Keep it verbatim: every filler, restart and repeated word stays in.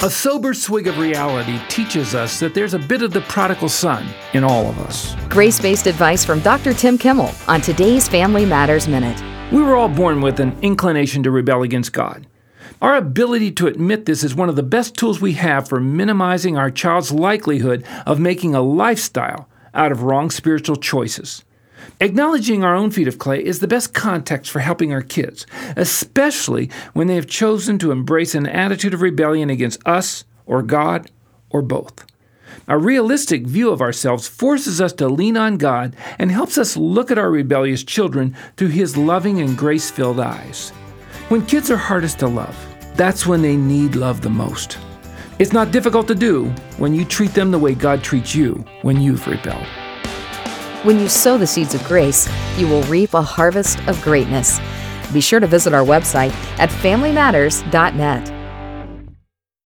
A sober swig of reality teaches us that there's a bit of the prodigal son in all of us. Grace-based advice from Doctor Tim Kimmel on today's Family Matters Minute. We were all born with an inclination to rebel against God. Our ability to admit this is one of the best tools we have for minimizing our child's likelihood of making a lifestyle out of wrong spiritual choices. Acknowledging our own feet of clay is the best context for helping our kids, especially when they have chosen to embrace an attitude of rebellion against us or God or both. A realistic view of ourselves forces us to lean on God and helps us look at our rebellious children through His loving and grace-filled eyes. When kids are hardest to love, that's when they need love the most. It's not difficult to do when you treat them the way God treats you when you've rebelled. When you sow the seeds of grace, you will reap a harvest of greatness. Be sure to visit our website at Family Matters dot net.